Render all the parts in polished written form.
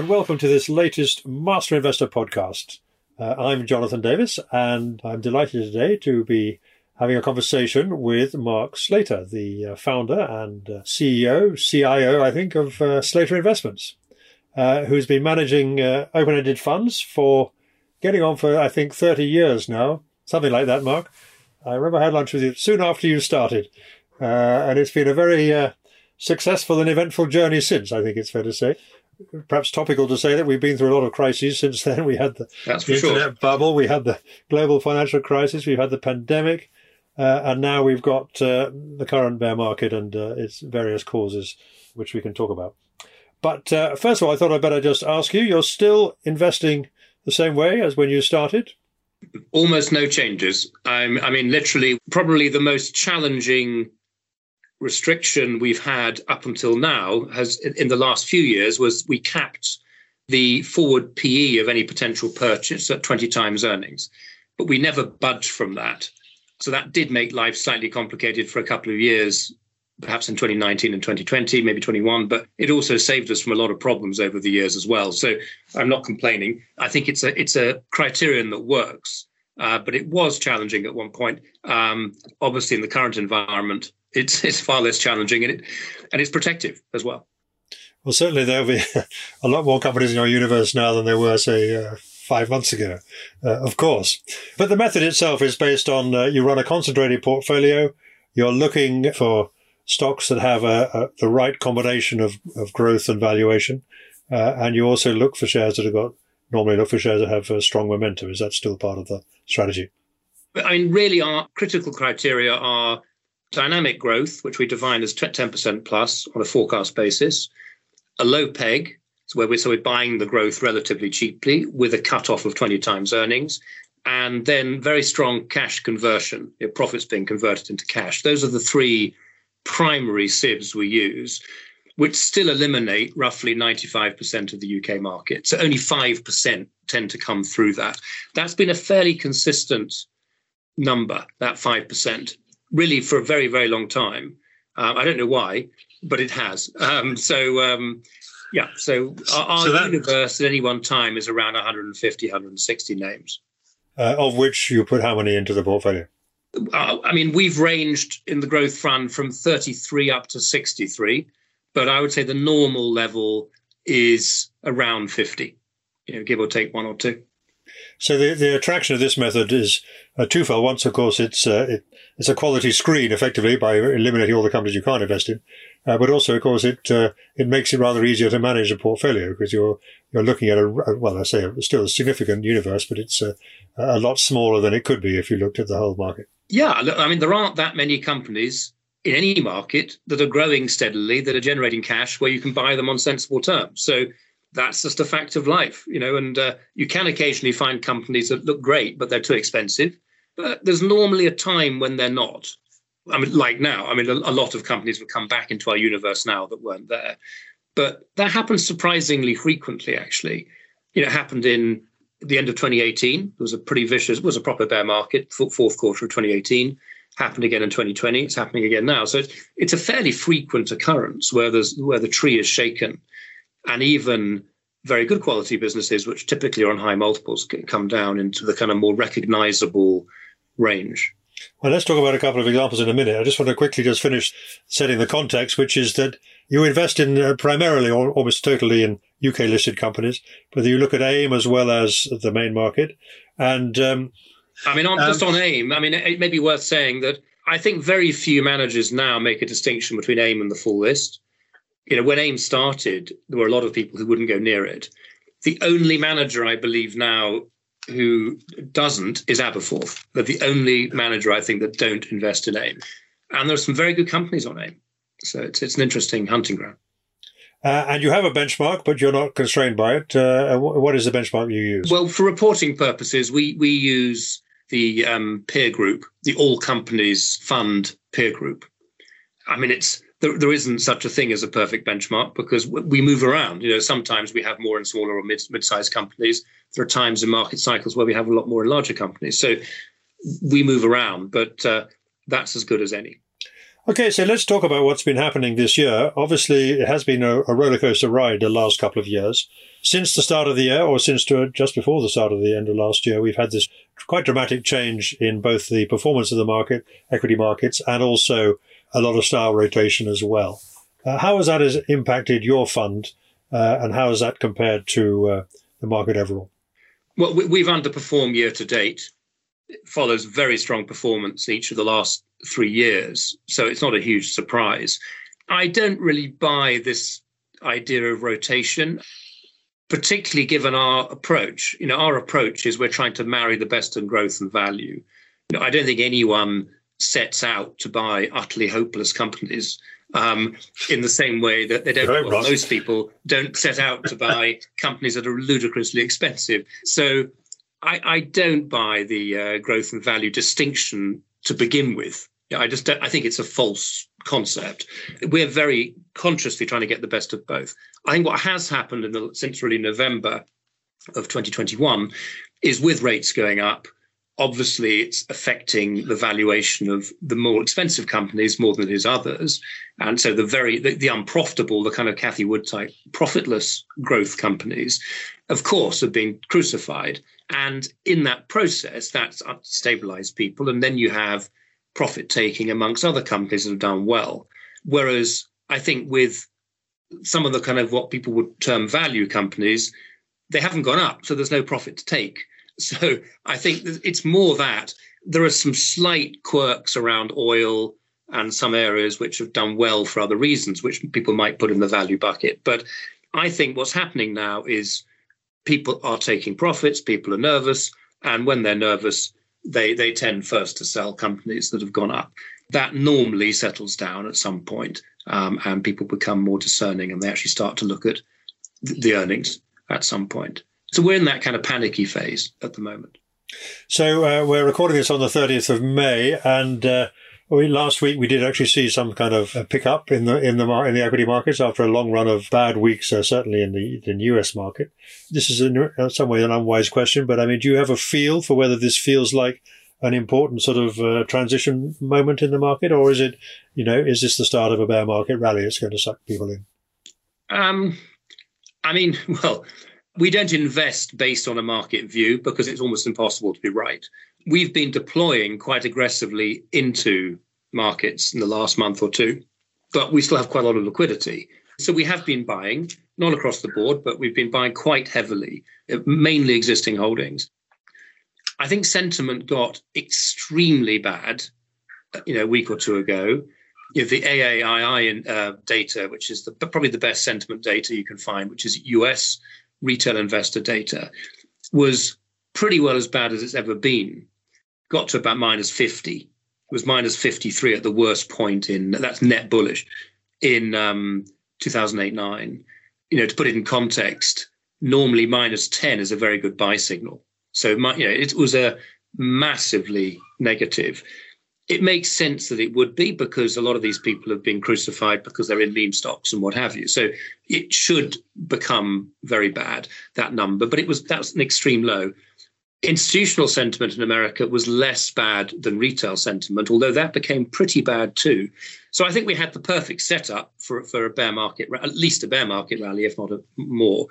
Hello and welcome to this latest Master Investor Podcast. I'm Jonathan Davis, and I'm delighted today to be having a conversation with Mark Slater, the founder and CEO, CIO, I think, of Slater Investments, who's been managing open-ended funds for getting on for, I think, 30 years now, something like that, Mark. I remember I had lunch with you soon after you started, and it's been a very successful and eventful journey since, I think it's fair to say. Perhaps topical to say that we've been through a lot of crises since then. We had the internet bubble, we had the global financial crisis, we've had the pandemic, and now we've got the current bear market and its various causes, which we can talk about. But first of all, I thought I'd better just ask you, you're still investing the same way as when you started? Almost no changes. I mean, literally, probably the most challenging restriction we've had up until now has in the last few years was we capped the forward PE of any potential purchase at 20 times earnings, but we never budged from that. So that did make life slightly complicated for a couple of years, perhaps in 2019 and 2020, maybe 21, but it also saved us from a lot of problems over the years as well. So I'm not complaining. I think it's a criterion that works, but it was challenging at one point. Obviously in the current environment, it's far less challenging and it's protective as well. Well, certainly there'll be a lot more companies in your universe now than there were, say, 5 months ago, of course. But the method itself is based on you run a concentrated portfolio. You're looking for stocks that have the right combination of growth and valuation. And you also look for shares that have have strong momentum. Is that still part of the strategy? I mean, really our critical criteria are dynamic growth, which we define as 10% plus on a forecast basis, a low peg, so we're buying the growth relatively cheaply with a cutoff of 20 times earnings, and then very strong cash conversion, your profits being converted into cash. Those are the three primary sieves we use, which still eliminate roughly 95% of the UK market. So only 5% tend to come through that. That's been a fairly consistent number, that 5%. Really for a very, very long time. I don't know why, but it has. Our universe at any one time is around 150, 160 names. Of which you put how many into the portfolio? I mean, we've ranged in the growth fund from 33 up to 63, but I would say the normal level is around 50, give or take one or two. So the attraction of this method is twofold. Once, of course, it's a quality screen, effectively, by eliminating all the companies you can't invest in. But also, of course, it makes it rather easier to manage a portfolio because you're looking at still a significant universe, but it's a lot smaller than it could be if you looked at the whole market. Yeah, I mean, there aren't that many companies in any market that are growing steadily, that are generating cash, where you can buy them on sensible terms. So that's just a fact of life, and you can occasionally find companies that look great, but they're too expensive. But there's normally a time when they're not. I mean, like now, a lot of companies will come back into our universe now that weren't there. But that happens surprisingly frequently, actually. It happened in the end of 2018. It was a pretty vicious, it was a proper bear market, fourth quarter of 2018. Happened again in 2020. It's happening again now. So it's a fairly frequent occurrence where the tree is shaken. And even very good quality businesses, which typically are on high multiples, come down into the kind of more recognizable range. Well, let's talk about a couple of examples in a minute. I just want to quickly just finish setting the context, which is that you invest in primarily or almost totally in UK-listed companies, but you look at AIM as well as the main market. And just on AIM, it may be worth saying that I think very few managers now make a distinction between AIM and the full list. When AIM started, there were a lot of people who wouldn't go near it. The only manager I believe now who doesn't is Aberforth. They're the only manager I think that don't invest in AIM. And there are some very good companies on AIM. So it's an interesting hunting ground. And you have a benchmark, but you're not constrained by it. What is the benchmark you use? Well, for reporting purposes, we use the peer group, the All Companies Fund peer group. There isn't such a thing as a perfect benchmark because we move around. Sometimes we have more in smaller or mid-sized companies. There are times in market cycles where we have a lot more in larger companies. So we move around, but that's as good as any. Okay, so let's talk about what's been happening this year. Obviously, it has been a roller coaster ride the last couple of years. Since the start of the year, or since just before the start of the end of last year, we've had this quite dramatic change in both the performance of the market, equity markets, and also a lot of style rotation as well. How has that impacted your fund, and how has that compared to the market overall? Well, we've underperformed year to date. It follows very strong performance each of the last 3 years, so it's not a huge surprise. I don't really buy this idea of rotation, particularly given our approach. You know, our approach is we're trying to marry the best in growth and value. You know, I don't think anyone sets out to buy utterly hopeless companies in the same way that they don't. Well, most people don't set out to buy companies that are ludicrously expensive. So I don't buy the growth and value distinction to begin with. I think it's a false concept. We're very consciously trying to get the best of both. I think what has happened since really November of 2021 is, with rates going up, obviously it's affecting the valuation of the more expensive companies more than it is others. And so the unprofitable, the kind of Cathie Wood type, profitless growth companies, of course, have been crucified. And in that process, that's stabilised people. And then you have profit-taking amongst other companies that have done well. Whereas I think with some of the kind of what people would term value companies, they haven't gone up, so there's no profit to take. So I think it's more that there are some slight quirks around oil and some areas which have done well for other reasons, which people might put in the value bucket. But I think what's happening now is people are taking profits, people are nervous, and when they're nervous, they tend first to sell companies that have gone up. That normally settles down at some point, and people become more discerning, and they actually start to look at the earnings at some point. So we're in that kind of panicky phase at the moment. So we're recording this on the 30th of May, and last week we did actually see some kind of a pickup in the equity markets after a long run of bad weeks, certainly in the US market. This is in some way an unwise question, but I mean, do you have a feel for whether this feels like an important sort of transition moment in the market, or is it, is this the start of a bear market rally that's going to suck people in? We don't invest based on a market view because it's almost impossible to be right. We've been deploying quite aggressively into markets in the last month or two, but we still have quite a lot of liquidity. So we have been buying, not across the board, but we've been buying quite heavily, mainly existing holdings. I think sentiment got extremely bad, a week or two ago. The AAII data, which is probably the best sentiment data you can find, which is US retail investor data, was pretty well as bad as it's ever been. Got to about minus 50. It was minus 53 at the worst point that's net bullish, in 2008-9. To put it in context, normally minus 10 is a very good buy signal. So, it was a massively negative. It makes sense that it would be because a lot of these people have been crucified because they're in meme stocks and what have you. So it should become very bad, that number. But that was an extreme low. Institutional sentiment in America was less bad than retail sentiment, although that became pretty bad too. So I think we had the perfect setup for a bear market, at least a bear market rally, if not more.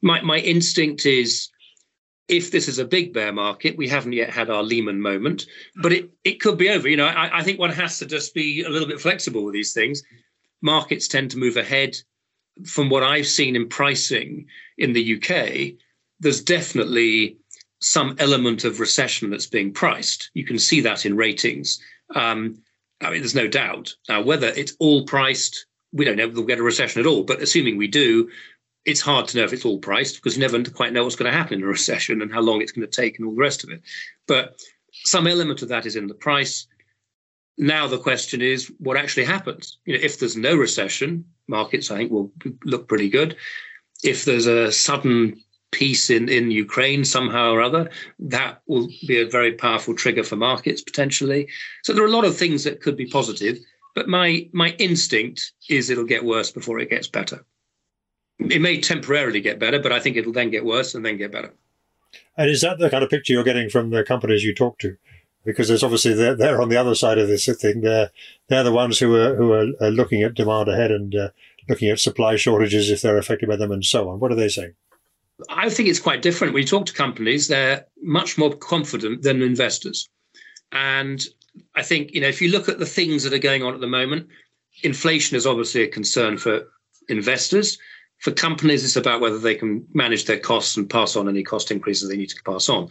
My instinct is, if this is a big bear market, we haven't yet had our Lehman moment, but it could be over. I think one has to just be a little bit flexible with these things. Markets tend to move ahead. From what I've seen in pricing in the UK, there's definitely some element of recession that's being priced. You can see that in ratings. There's no doubt. Now, whether it's all priced, we don't know if we'll get a recession at all, but assuming we do, it's hard to know if it's all priced because you never quite know what's going to happen in a recession and how long it's going to take and all the rest of it. But some element of that is in the price. Now the question is what actually happens. If there's no recession, markets, I think, will look pretty good. If there's a sudden peace in Ukraine somehow or other, that will be a very powerful trigger for markets potentially. So there are a lot of things that could be positive, but my instinct is it'll get worse before it gets better. It may temporarily get better, but I think it'll then get worse and then get better. And is that the kind of picture you're getting from the companies you talk to? because there's obviously they're on the other side of this thing. They're the ones who are looking at demand ahead and looking at supply shortages if they're affected by them and so on. What are they saying? I think it's quite different. When you talk to companies, they're much more confident than investors. And I think, you know, if you look at the things that are going on at the moment, inflation is obviously a concern for investors. For companies, it's about whether they can manage their costs and pass on any cost increases they need to pass on.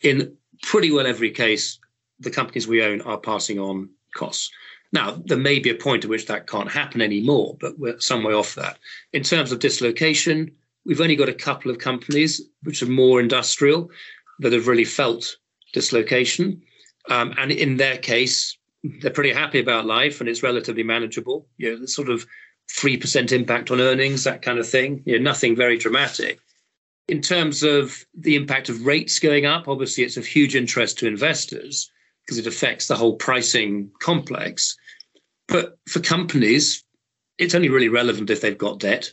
In pretty well every case, the companies we own are passing on costs. Now, there may be a point at which that can't happen anymore, but we're some way off that. In terms of dislocation, we've only got a couple of companies which are more industrial that have really felt dislocation. And in their case, they're pretty happy about life and it's relatively manageable. You know, the sort of 3% impact on earnings, that kind of thing. You know, nothing very dramatic. In terms of the impact of rates going up, obviously it's of huge interest to investors because it affects the whole pricing complex. But for companies, it's only really relevant if they've got debt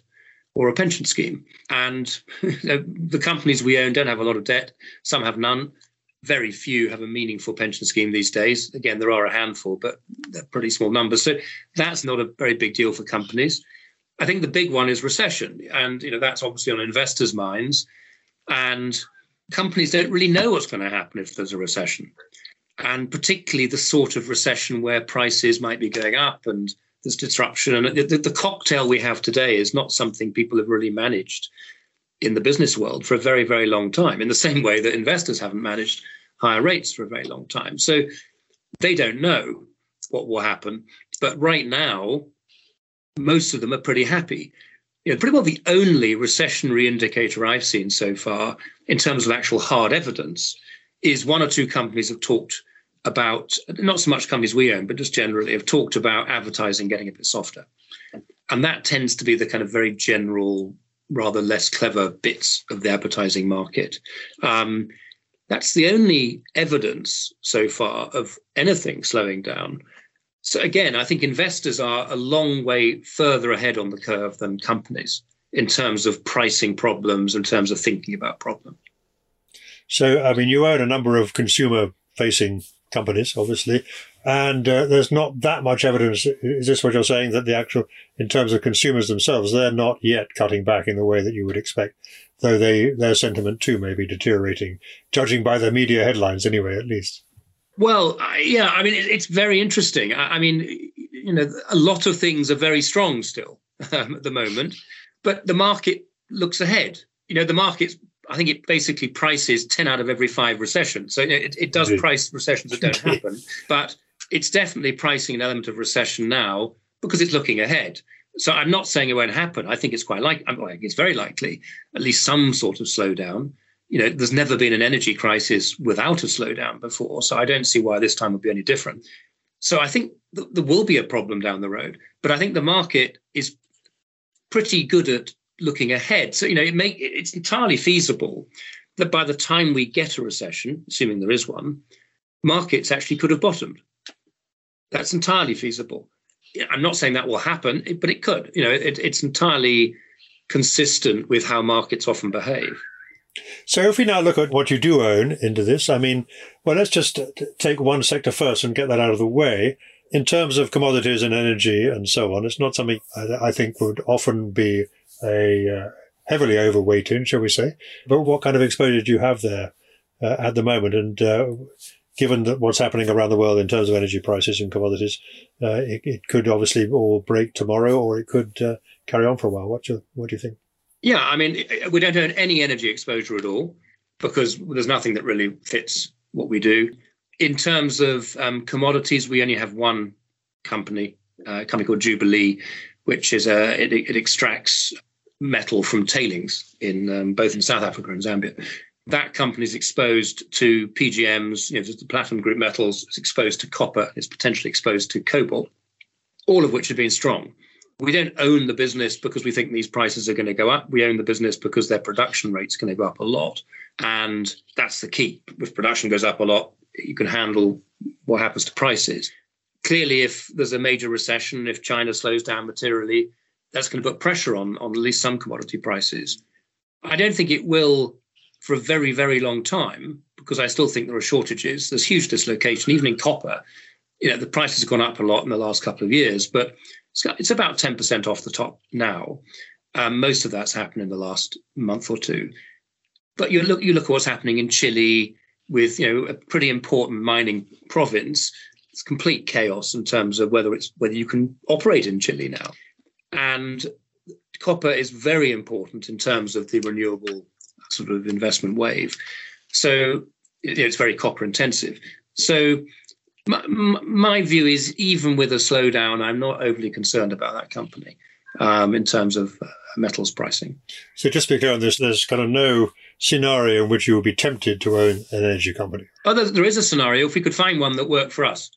or a pension scheme. And the companies we own don't have a lot of debt. Some have none. Very few have a meaningful pension scheme these days. Again, there are a handful, but they're pretty small numbers. So that's not a very big deal for companies. I think the big one is recession. And, you know, that's obviously on investors' minds. And companies don't really know what's going to happen if there's a recession. And particularly the sort of recession where prices might be going up and there's disruption. And the cocktail we have today is not something people have really managed in the business world for a very, very long time, in the same way that investors haven't managed higher rates for a very long time. So they don't know what will happen. But right now, most of them are pretty happy. You know, pretty well the only recessionary indicator I've seen so far in terms of actual hard evidence is one or two companies have talked about, not so much companies we own, but just generally have talked about advertising getting a bit softer. And that tends to be the kind of very general, rather less clever bits of the advertising market. That's the only evidence so far of anything slowing down. So again, I think investors are a long way further ahead on the curve than companies in terms of pricing problems, in terms of thinking about problems. So, I mean, you own a number of consumer-facing companies, obviously, and there's not that much evidence. Is this what you're saying, that the actual, in terms of consumers themselves, they're not yet cutting back in the way that you would expect, though their sentiment too may be deteriorating, judging by the media headlines anyway, at least? Well, yeah, I mean, it's very interesting. I mean, you know, a lot of things are very strong still at the moment, but the market looks ahead. You know, the market's, I think it basically prices 10 out of every 5 recessions. So it does price recessions that don't happen, but it's definitely pricing an element of recession now because it's looking ahead. So I'm not saying it won't happen. I think it's quite likely. I think it's very likely, at least some sort of slowdown. You know, there's never been an energy crisis without a slowdown before. So I don't see why this time would be any different. So I think there will be a problem down the road, but I think the market is pretty good at looking ahead. So, you know, it's entirely feasible that by the time we get a recession, assuming there is one, markets actually could have bottomed. That's entirely feasible. I'm not saying that will happen, but it could. You know, it's entirely consistent with how markets often behave. So if we now look at what you do own into this, I mean, well, let's just take one sector first and get that out of the way. In terms of commodities and energy and so on, it's not something I think would often be heavily overweight in, shall we say. But what kind of exposure do you have there at the moment? And given that what's happening around the world in terms of energy prices and commodities, it could obviously all break tomorrow, or it could carry on for a while. What do you think? Yeah, I mean, we don't own any energy exposure at all because there's nothing that really fits what we do. In terms of commodities, we only have one company, a company called Jubilee, which is it extracts metal from tailings in both in South Africa and Zambia. That company is exposed to PGMs, you know, the platinum group metals. It's exposed to copper. It's potentially exposed to cobalt, all of which have been strong. We don't own the business because we think these prices are going to go up. We own the business because their production rate's going to go up a lot, and that's the key. If production goes up a lot, you can handle what happens to prices. Clearly, if there's a major recession, if China slows down materially, that's going to put pressure on at least some commodity prices. I don't think it will for a very, very long time, because I still think there are shortages. There's huge dislocation, even in copper. You know, the prices have gone up a lot in the last couple of years, but it's about 10% off the top now. Most of that's happened in the last month or two. But you look at what's happening in Chile with, you know, a pretty important mining province. It's complete chaos in terms of whether you can operate in Chile now. And copper is very important in terms of the renewable sort of investment wave. So it's very copper intensive. So my view is, even with a slowdown, I'm not overly concerned about that company in terms of metals pricing. So just to be clear on this, there's kind of no scenario in which you would be tempted to own an energy company? Oh, there is a scenario if we could find one that worked for us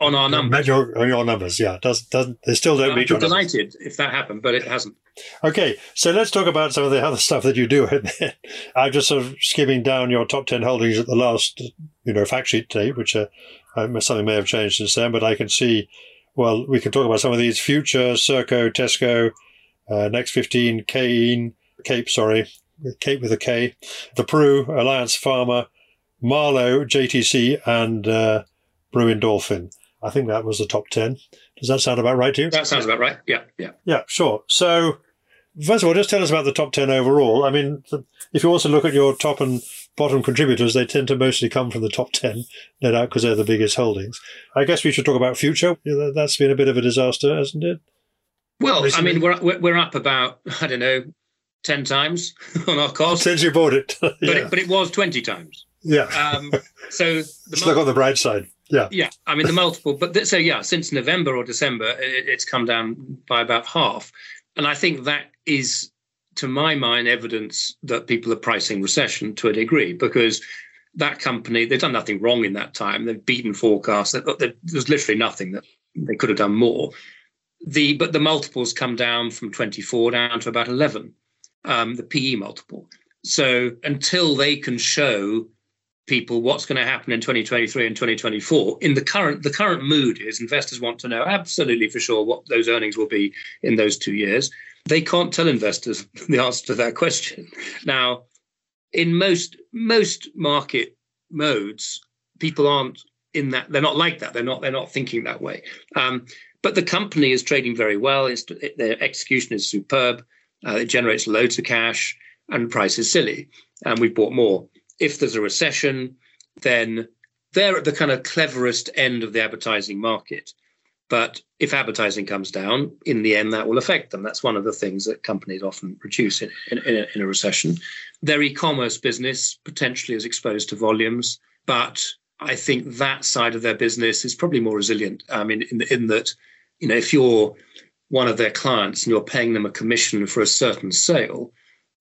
on our numbers. On your numbers, yeah. They still don't meet your numbers. I'm delighted if that happened, but it hasn't. Okay, so let's talk about some of the other stuff that you do. I'm just sort of skimming down your top 10 holdings at the last, fact sheet today, which something may have changed since then, but I can see, well, we can talk about some of these: Future, Serco, Tesco, Next15, Cape with a K, The Pru, Alliance Pharma, Marlowe, JTC, and Brewin Dolphin. I think that was the top 10. Does that sound about right to you? That sounds about right. Yeah. Yeah, sure. So first of all, just tell us about the top 10 overall. I mean, if you also look at your top and bottom contributors, they tend to mostly come from the top 10, no doubt, because they're the biggest holdings. I guess we should talk about Future. That's been a bit of a disaster, hasn't it? Well, recently. I mean, we're up about, 10 times on our cost. Since you bought it. Yeah. But it was 20 times. Yeah. So let's look on the bright side. Yeah. Yeah. I mean, the multiple. Since November or December, it's come down by about half. And I think that is, to my mind, evidence that people are pricing recession to a degree, because that company, they've done nothing wrong in that time. They've beaten forecasts. There's literally nothing that they could have done more. But the multiples come down from 24 down to about 11. The PE multiple. So until they can show people what's going to happen in 2023 and 2024, in the current mood is investors want to know absolutely for sure what those earnings will be in those 2 years. They can't tell investors the answer to that question. Now, in most market modes, people aren't in that. They're not like that. They're not thinking that way. But the company is trading very well. Their execution is superb. It generates loads of cash and price is silly. And we've bought more. If there's a recession, then they're at the kind of cleverest end of the advertising market. But if advertising comes down, in the end, that will affect them. That's one of the things that companies often produce in a recession. Their e-commerce business potentially is exposed to volumes. But I think that side of their business is probably more resilient. I mean, in that, if you're one of their clients and you're paying them a commission for a certain sale,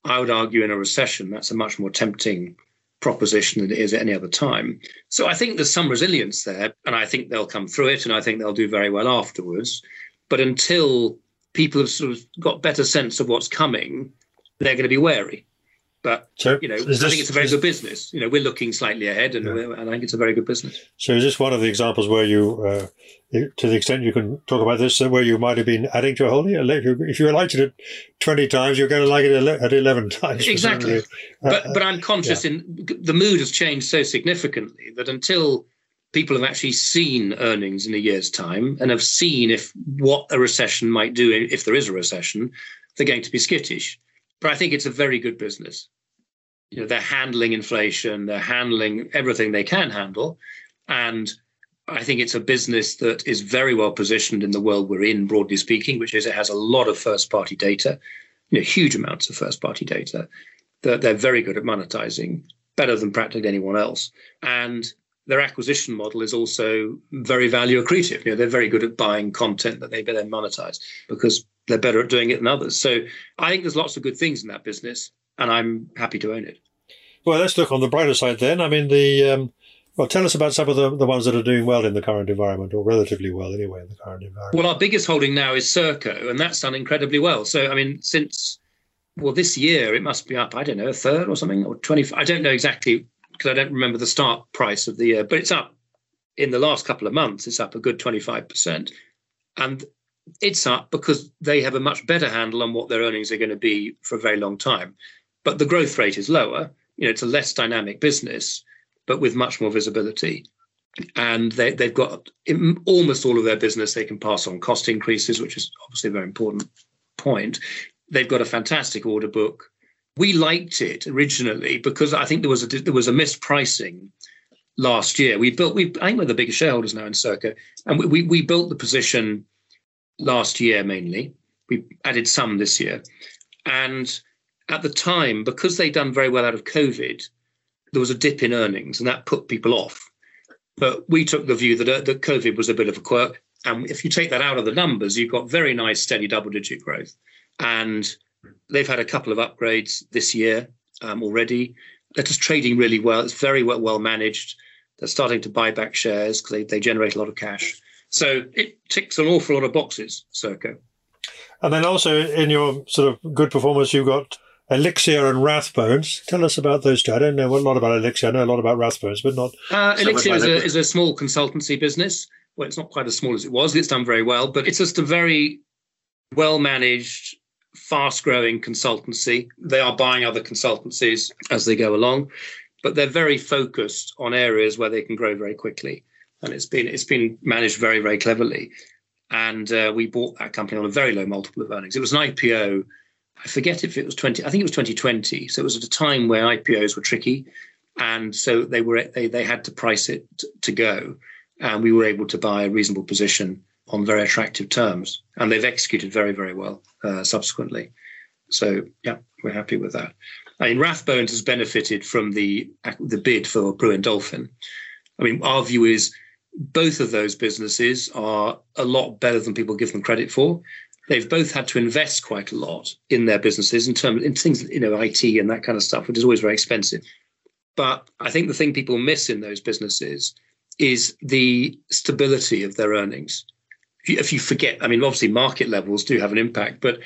I would argue in a recession, that's a much more tempting proposition than it is at any other time. So I think there's some resilience there, and I think they'll come through it, and I think they'll do very well afterwards. But until people have sort of got better sense of what's coming, they're going to be wary. But, I think it's a very good business. We're looking slightly ahead, and I think it's a very good business. So is this one of the examples where you, to the extent you can talk about this, where you might have been adding to a holding? If you liked it 20 times, you're going to like it at 11 times. Exactly. But I'm conscious the mood has changed so significantly that until people have actually seen earnings in a year's time and have seen what a recession might do, if there is a recession, they're going to be skittish. But I think it's a very good business. They're handling inflation, they're handling everything they can handle. And I think it's a business that is very well positioned in the world we're in, broadly speaking, which is it has a lot of first-party data, huge amounts of first-party data that they're very good at monetizing, better than practically anyone else. And their acquisition model is also very value accretive. They're very good at buying content that they then monetize because they're better at doing it than others. So I think there's lots of good things in that business, and I'm happy to own it. Well, let's look on the brighter side then. I mean, tell us about some of the ones that are doing well in the current environment, or relatively well anyway in the current environment. Well, our biggest holding now is Serco, and that's done incredibly well. So, I mean, this year it must be up, a third or something, or 20. I don't know exactly because I don't remember the start price of the year, but it's up in the last couple of months. It's up a good 25%. And it's up because they have a much better handle on what their earnings are going to be for a very long time. But the growth rate is lower. It's a less dynamic business. but with much more visibility. And they've got almost all of their business. They can pass on cost increases, which is obviously a very important point. They've got a fantastic order book. We liked it originally because I think there was a mispricing last year. I think we're the biggest shareholders now in Serco, and we built the position last year mainly. We added some this year, and at the time, because they'd done very well out of COVID, there was a dip in earnings, and that put people off. But we took the view that COVID was a bit of a quirk, and if you take that out of the numbers, you've got very nice, steady double-digit growth. And they've had a couple of upgrades this year already. They're just trading really well. It's very well managed. They're starting to buy back shares because they generate a lot of cash. So it ticks an awful lot of boxes, Serco. And then also in your sort of good performance, you've got Elixir and Rathbones. Tell us about those two. I don't know a lot about Elixir. I know a lot about Rathbones, but not... Elixir is a small consultancy business. Well, it's not quite as small as it was. It's done very well, but it's just a very well-managed, fast-growing consultancy. They are buying other consultancies as they go along, but they're very focused on areas where they can grow very quickly. And it's been managed very, very cleverly. And we bought that company on a very low multiple of earnings. It was an IPO. I forget if it was 20. I think it was 2020. So it was at a time where IPOs were tricky, and so they had to price it to go. And we were able to buy a reasonable position on very attractive terms, and they've executed very, very well subsequently. So yeah, we're happy with that. I mean, Rathbones has benefited from the bid for Brewin Dolphin. I mean, our view is both of those businesses are a lot better than people give them credit for. They've both had to invest quite a lot in their businesses in things, IT and that kind of stuff, which is always very expensive. But I think the thing people miss in those businesses is the stability of their earnings. If you forget, I mean, obviously market levels do have an impact, but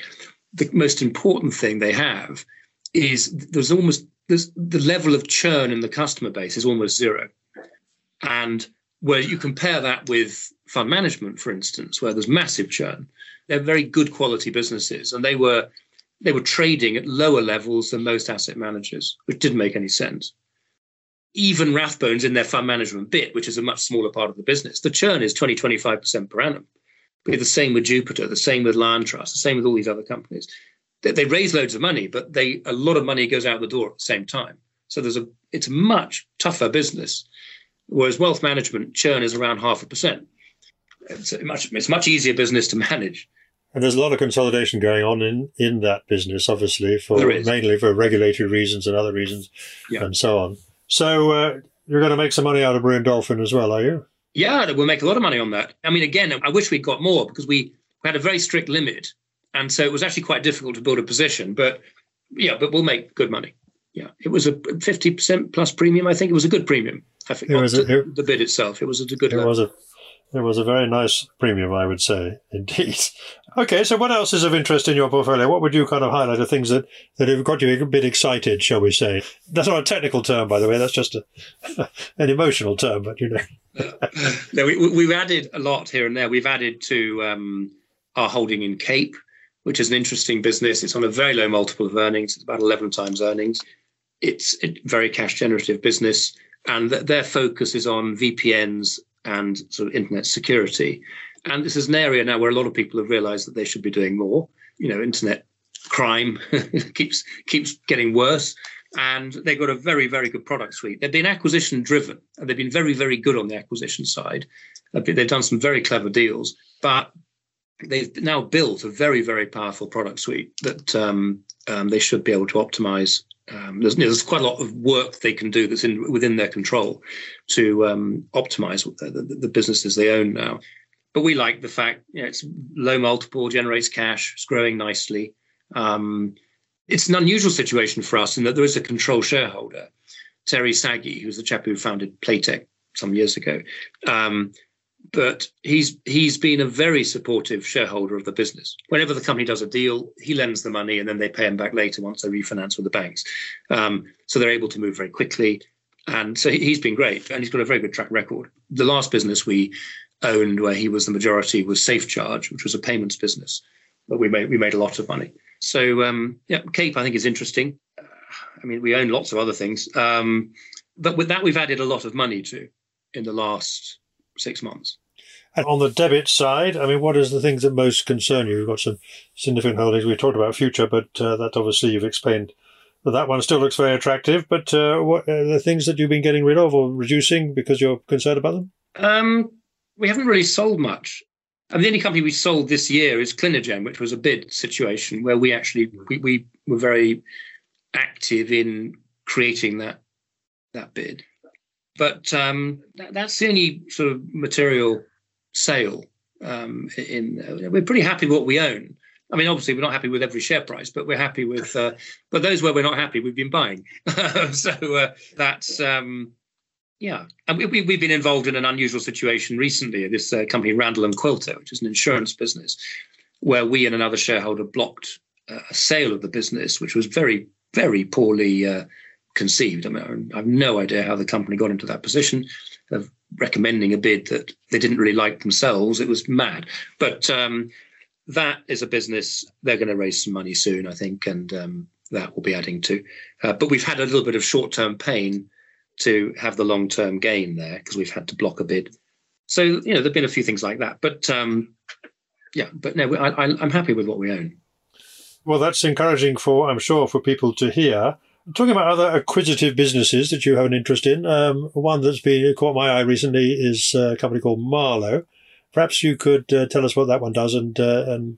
the most important thing they have is there's the level of churn in the customer base is almost zero. And where you compare that with fund management, for instance, where there's massive churn, they're very good quality businesses, and they were trading at lower levels than most asset managers, which didn't make any sense. Even Rathbones in their fund management bit, which is a much smaller part of the business, the churn is 20, 25% per annum. But the same with Jupiter, the same with Land Trust, the same with all these other companies. They raise loads of money, but a lot of money goes out the door at the same time. So it's a much tougher business, whereas wealth management churn is around 0.5%. It's a much easier business to manage. And there's a lot of consolidation going on in that business, obviously, mainly for regulatory reasons and other reasons, yeah, and so on. So you're going to make some money out of Brewin Dolphin as well, are you? Yeah, we'll make a lot of money on that. I mean, again, I wish we'd got more because we had a very strict limit. And so it was actually quite difficult to build a position. But yeah, but we'll make good money. Yeah, it was a 50% plus premium. I think it was a good premium. I think the bid itself, it was a good level. It was a very nice premium, I would say, indeed. Okay, so what else is of interest in your portfolio? What would you kind of highlight of things that have got you a bit excited, shall we say? That's not a technical term, by the way. That's just an emotional term, but you know. No, we've added a lot here and there. We've added to our holding in Cape, which is an interesting business. It's on a very low multiple of earnings. It's about 11 times earnings. It's a very cash-generative business, and their focus is on VPNs and sort of internet security. And this is an area now where a lot of people have realized that they should be doing more. You know, internet crime keeps getting worse. And they've got a very, very good product suite. They've been acquisition driven, and they've been very, very good on the acquisition side. They've done some very clever deals, but they've now built a very, very powerful product suite that they should be able to optimize. There's quite a lot of work they can do that's within their control to optimize the businesses they own now. But we like the fact it's low multiple, generates cash, it's growing nicely. It's an unusual situation for us in that there is a control shareholder, Terry Saggy, who's the chap who founded Playtech some years ago. But he's been a very supportive shareholder of the business. Whenever the company does a deal, he lends the money, and then they pay him back later once they refinance with the banks. So they're able to move very quickly. And so he's been great, and he's got a very good track record. The last business we owned where he was the majority was Safe Charge, which was a payments business. But we made a lot of money. So, yeah, Cape, I think, is interesting. I mean, we own lots of other things. But with that, we've added a lot of money to in the last 6 months. And on the debit side, I mean, what are the things that most concern you? You've got some significant holdings. We talked about Future, but that obviously you've explained that one still looks very attractive. But what are the things that you've been getting rid of or reducing because you're concerned about them? We haven't really sold much. And the only company we sold this year is Clinogen, which was a bid situation where we actually we were very active in creating that bid. But that's the only sort of material sale. We're pretty happy with what we own. I mean, obviously, we're not happy with every share price, but we're happy with. But those where we're not happy, we've been buying. That's yeah. And we've been involved in an unusual situation recently. This company, Randall and Quilter, which is an insurance business, where we and another shareholder blocked a sale of the business, which was very, very poorly conceived. I mean, I've no idea how the company got into that position of recommending a bid that they didn't really like themselves. It was mad. But that is a business. They're going to raise some money soon, I think, and that will be adding to. But we've had a little bit of short-term pain to have the long-term gain there because we've had to block a bid. So, you know, there've been a few things like that. But, yeah, but no, I'm happy with what we own. Well, that's encouraging for, I'm sure, for people to hear. Talking about other acquisitive businesses that you have an interest in, one that's been caught my eye recently is a company called Marlowe. Perhaps you could tell us what that one does and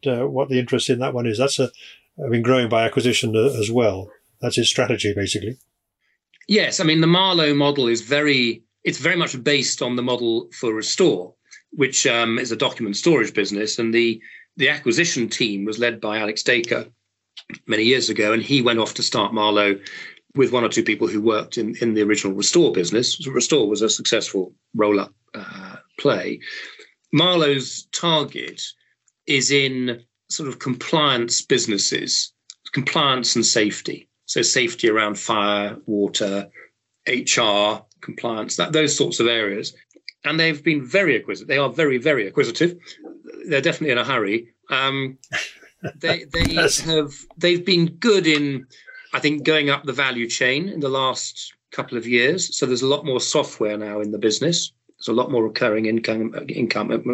what the interest in that one is. That's been growing by acquisition as well. That's its strategy, basically. Yes, I mean, the Marlowe model is very much based on the model for Restore, which is a document storage business. And the acquisition team was led by Alex Dacre many years ago, and he went off to start Marlowe with one or two people who worked in the original Restore business. So Restore was a successful roll-up play. Marlowe's target is in sort of compliance businesses, compliance and safety. So safety around fire, water, HR, compliance, those sorts of areas. And they've been very acquisitive. They are very, very acquisitive. They're definitely in a hurry. They've been good in, I think, going up the value chain in the last couple of years. So there's a lot more software now in the business. There's a lot more recurring income,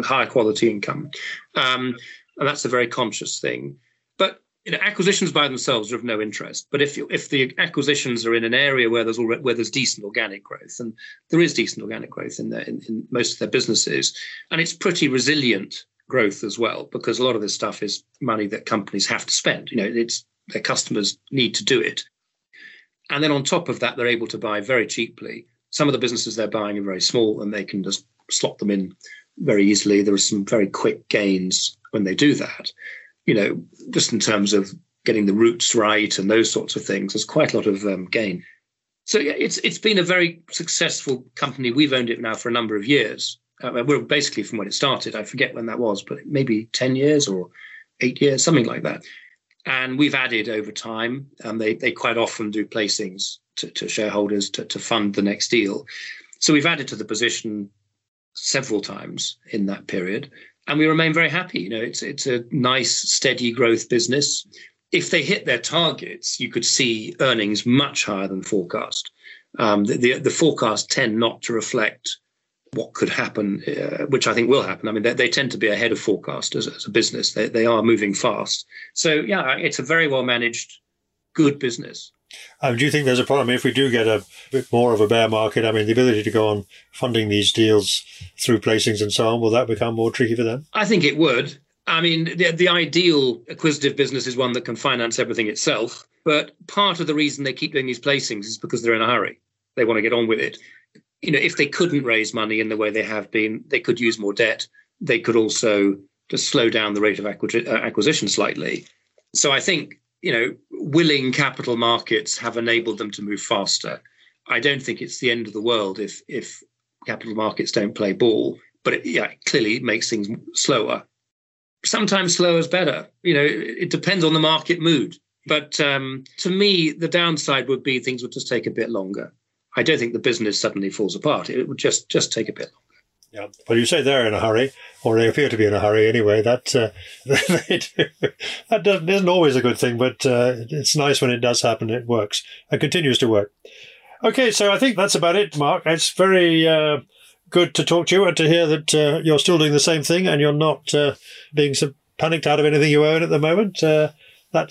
higher quality income. And that's a very conscious thing. But you know, acquisitions by themselves are of no interest. But if the acquisitions are in an area where there's decent organic growth, and there is decent organic growth in most of their businesses, and it's pretty resilient growth as well, because a lot of this stuff is money that companies have to spend. You know, it's their customers need to do it, and then on top of that, they're able to buy very cheaply. Some of the businesses they're buying are very small, and they can just slot them in very easily. There are some very quick gains when they do that. You know, just in terms of getting the roots right and those sorts of things, there's quite a lot of gain. So yeah, it's been a very successful company. We've owned it now for a number of years. We're basically from when it started. I forget when that was, but maybe 10 years or 8 years, something like that. And we've added over time, and they quite often do placings to shareholders to fund the next deal. So we've added to the position several times in that period. And we remain very happy. You know, it's a nice, steady growth business. If they hit their targets, you could see earnings much higher than forecast. The forecasts tend not to reflect what could happen, which I think will happen. I mean, they tend to be ahead of forecast as a business. They are moving fast. So, yeah, it's a very well-managed, good business. Do you think there's a problem if we do get a bit more of a bear market? I mean, the ability to go on funding these deals through placings and so on, will that become more tricky for them? I think it would. I mean, the ideal acquisitive business is one that can finance everything itself. But part of the reason they keep doing these placings is because they're in a hurry. They want to get on with it. You know, if they couldn't raise money in the way they have been, they could use more debt. They could also just slow down the rate of acquisition slightly. So I think, you know, willing capital markets have enabled them to move faster. I don't think it's the end of the world if capital markets don't play ball, but it clearly makes things slower. Sometimes slower is better. You know, it depends on the market mood. But to me, the downside would be things would just take a bit longer. I don't think the business suddenly falls apart. It would just take a bit longer. Yeah, well, you say they're in a hurry, or they appear to be in a hurry anyway. That isn't always a good thing, but it's nice when it does happen. It works and continues to work. Okay, so I think that's about it, Mark. It's very good to talk to you and to hear that you're still doing the same thing and you're not being so panicked out of anything you own at the moment. That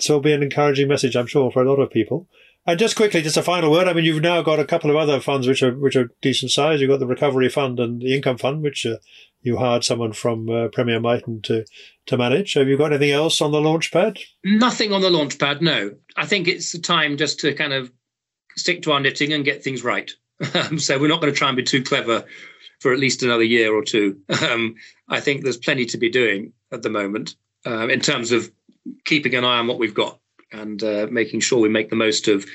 will be an encouraging message, I'm sure, for a lot of people. And just quickly, just a final word. I mean, you've now got a couple of other funds which are decent size. You've got the recovery fund and the income fund, which you hired someone from Premier Miton to manage. Have you got anything else on the launch pad? Nothing on the launch pad, no. I think it's the time just to kind of stick to our knitting and get things right. So we're not going to try and be too clever for at least another year or two. I think there's plenty to be doing at the moment in terms of keeping an eye on what we've got and making sure we make the most of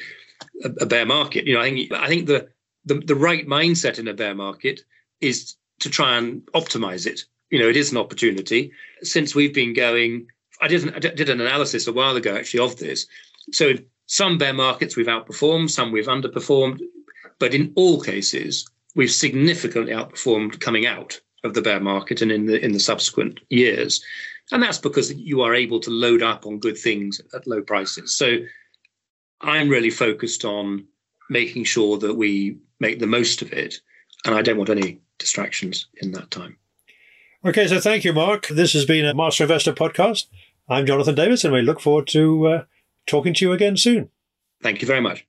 a bear market. You know, I think the right mindset in a bear market is to try and optimize it. You know, it is an opportunity. Since we've been going, I did an analysis a while ago actually of this. So in some bear markets we've outperformed, some we've underperformed, but in all cases we've significantly outperformed coming out of the bear market and in the subsequent years. And that's because you are able to load up on good things at low prices. So I'm really focused on making sure that we make the most of it. And I don't want any distractions in that time. Okay, so thank you, Mark. This has been a Master Investor Podcast. I'm Jonathan Davis, and we look forward to talking to you again soon. Thank you very much.